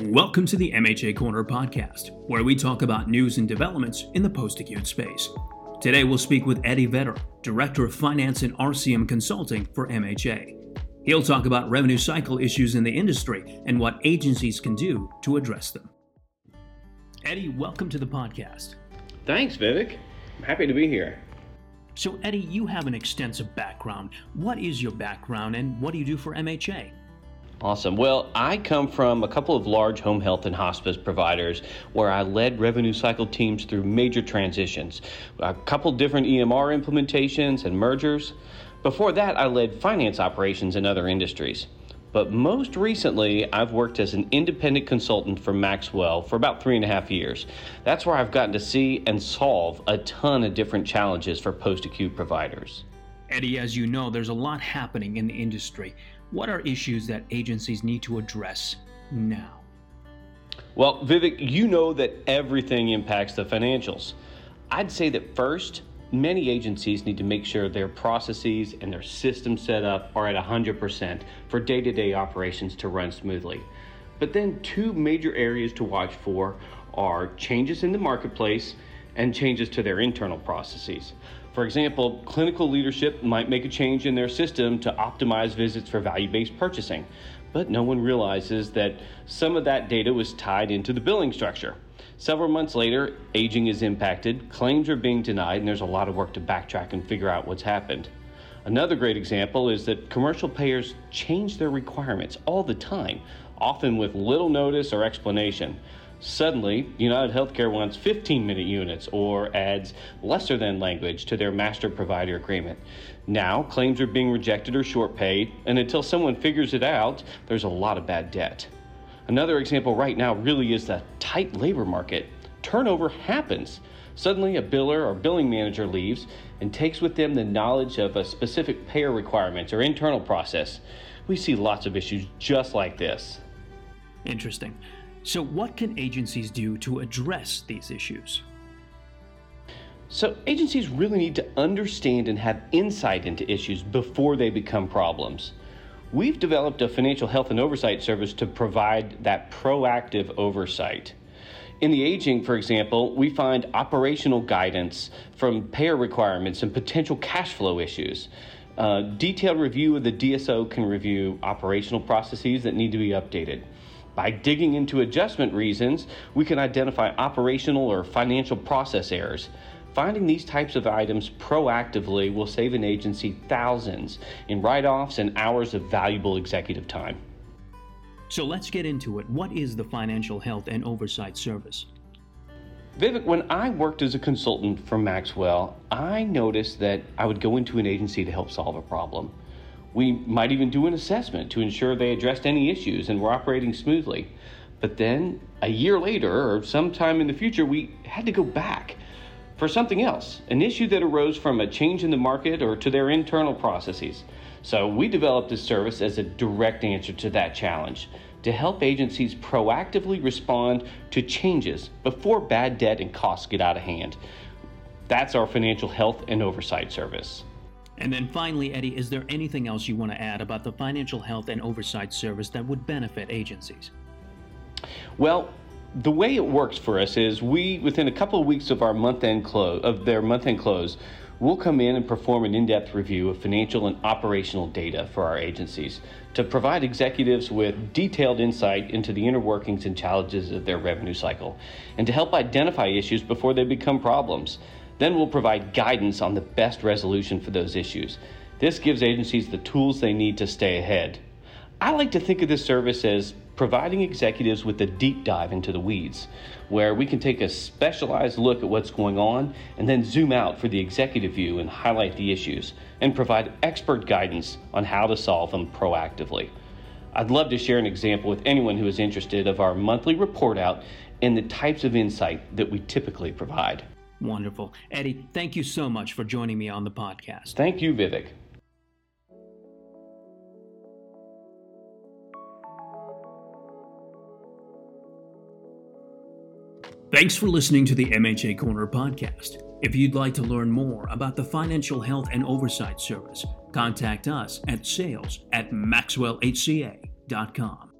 Welcome to the MHA Corner podcast, where we talk about news and developments in the post-acute space. Today, we'll speak with Eddie Vetter, Director of Finance and RCM Consulting for MHA. He'll talk about revenue cycle issues in the industry and what agencies can do to address them. Eddie, welcome to the podcast. Thanks, Vivek. I'm happy to be here. So, Eddie, you have an extensive background. What is your background and what do you do for MHA? Awesome. Well, I come from a couple of large home health and hospice providers where I led revenue cycle teams through major transitions, a couple different EMR implementations and mergers. Before that, I led finance operations in other industries. But most recently, I've worked as an independent consultant for Maxwell for about 3.5 years. That's where I've gotten to see and solve a ton of different challenges for post-acute providers. Eddie, as you know, there's a lot happening in the industry. What are issues that agencies need to address now? Well, Vivek, you know that everything impacts the financials. I'd say that first, many agencies need to make sure their processes and their system setup are at 100% for day-to-day operations to run smoothly. But then two major areas to watch for are changes in the marketplace and changes to their internal processes. For example, clinical leadership might make a change in their system to optimize visits for value-based purchasing, but no one realizes that some of that data was tied into the billing structure. Several months later, aging is impacted, claims are being denied, and there's a lot of work to backtrack and figure out what's happened. Another great example is that commercial payers change their requirements all the time, often with little notice or explanation. Suddenly, UnitedHealthcare wants 15-minute units or adds lesser than language to their master provider agreement. Now, claims are being rejected or short paid, and until someone figures it out, there's a lot of bad debt. Another example right now really is the tight labor market. Turnover happens. Suddenly, a biller or billing manager leaves and takes with them the knowledge of a specific payer requirements or internal process. We see lots of issues just like this. Interesting. So what can agencies do to address these issues? So agencies really need to understand and have insight into issues before they become problems. We've developed a Financial Health and Oversight Service to provide that proactive oversight. In the aging, for example, we find operational guidance from payer requirements and potential cash flow issues. Detailed review of the DSO can review operational processes that need to be updated. By digging into adjustment reasons, we can identify operational or financial process errors. Finding these types of items proactively will save an agency thousands in write-offs and hours of valuable executive time. So let's get into it. What is the Financial Health and Oversight Service? Vivek, when I worked as a consultant for Maxwell, I noticed that I would go into an agency to help solve a problem. We might even do an assessment to ensure they addressed any issues and were operating smoothly. But then a year later or sometime in the future, we had to go back for something else, an issue that arose from a change in the market or to their internal processes. So we developed this service as a direct answer to that challenge, to help agencies proactively respond to changes before bad debt and costs get out of hand. That's our Financial Health and Oversight Service. And then finally, Eddie, is there anything else you want to add about the Financial Health and Oversight Service that would benefit agencies? Well, the way it works for us is we, within a couple of weeks of their month-end close, we'll come in and perform an in-depth review of financial and operational data for our agencies to provide executives with detailed insight into the inner workings and challenges of their revenue cycle, and to help identify issues before they become problems. Then we'll provide guidance on the best resolution for those issues. This gives agencies the tools they need to stay ahead. I like to think of this service as providing executives with a deep dive into the weeds, where we can take a specialized look at what's going on and then zoom out for the executive view and highlight the issues and provide expert guidance on how to solve them proactively. I'd love to share an example with anyone who is interested of our monthly report out and the types of insight that we typically provide. Wonderful. Eddie, thank you so much for joining me on the podcast. Thank you, Vivek. Thanks for listening to the MHA Corner podcast. If you'd like to learn more about the Financial Health and Oversight Service, contact us at sales@maxwellhca.com.